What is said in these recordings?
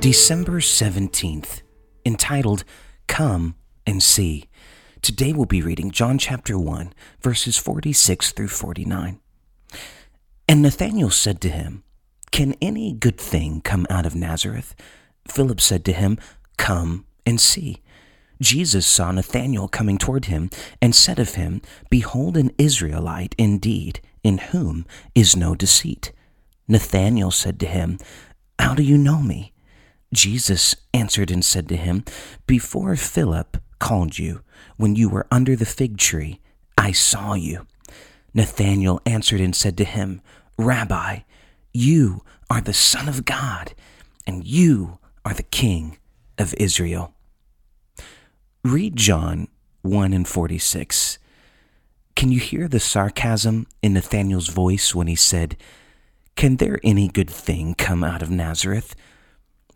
December 17th, entitled, Come and See. Today we'll be reading John chapter 1, verses 46 through 49. And Nathanael said to him, Can any good thing come out of Nazareth? Philip said to him, Come and see. Jesus saw Nathanael coming toward him and said of him, Behold, an Israelite indeed, in whom is no deceit. Nathanael said to him, How do you know me? Jesus answered and said to him, Before Philip called you, when you were under the fig tree, I saw you. Nathanael answered and said to him, Rabbi, you are the Son of God, and you are the King of Israel. Read John 1 and 46. Can you hear the sarcasm in Nathanael's voice when he said, Can there any good thing come out of Nazareth?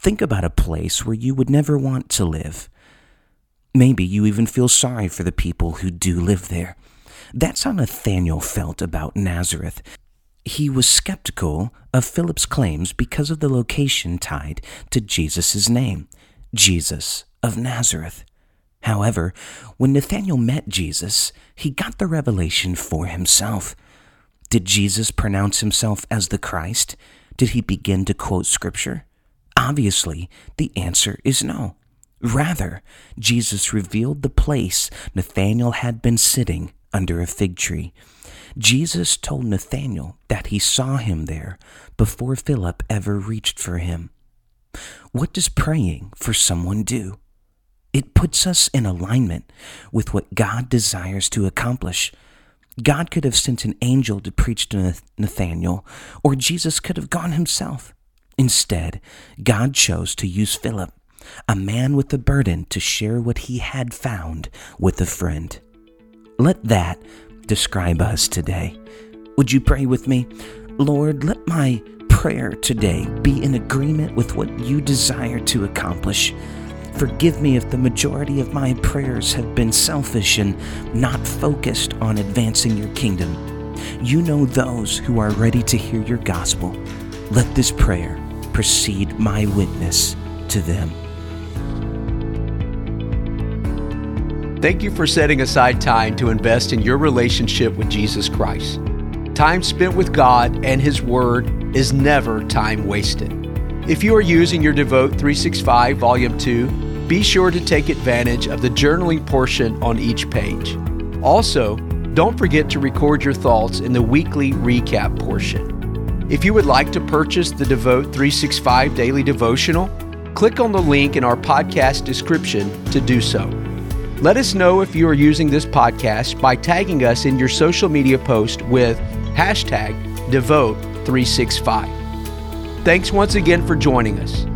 Think about a place where you would never want to live. Maybe you even feel sorry for the people who do live there. That's how Nathanael felt about Nazareth. He was skeptical of Philip's claims because of the location tied to Jesus' name, Jesus of Nazareth. However, when Nathanael met Jesus, he got the revelation for himself. Did Jesus pronounce himself as the Christ? Did he begin to quote Scripture? Obviously, the answer is no. Rather, Jesus revealed the place Nathanael had been sitting under a fig tree. Jesus told Nathanael that he saw him there before Philip ever reached for him. What does praying for someone do? It puts us in alignment with what God desires to accomplish. God could have sent an angel to preach to Nathanael, or Jesus could have gone himself. Instead, God chose to use Philip, a man with a burden, to share what he had found with a friend. Let that describe us today. Would you pray with me? Lord, let my prayer today be in agreement with what you desire to accomplish. Forgive me if the majority of my prayers have been selfish and not focused on advancing your kingdom. You know those who are ready to hear your gospel. Let this prayer precede my witness to them. Thank you for setting aside time to invest in your relationship with Jesus Christ. Time spent with God and His Word is never time wasted. If you are using your Devote 365 Volume 2, be sure to take advantage of the journaling portion on each page. Also, don't forget to record your thoughts in the weekly recap portion. If you would like to purchase the Devote 365 Daily Devotional, click on the link in our podcast description to do so. Let us know if you are using this podcast by tagging us in your social media post with #Devote365. Thanks once again for joining us.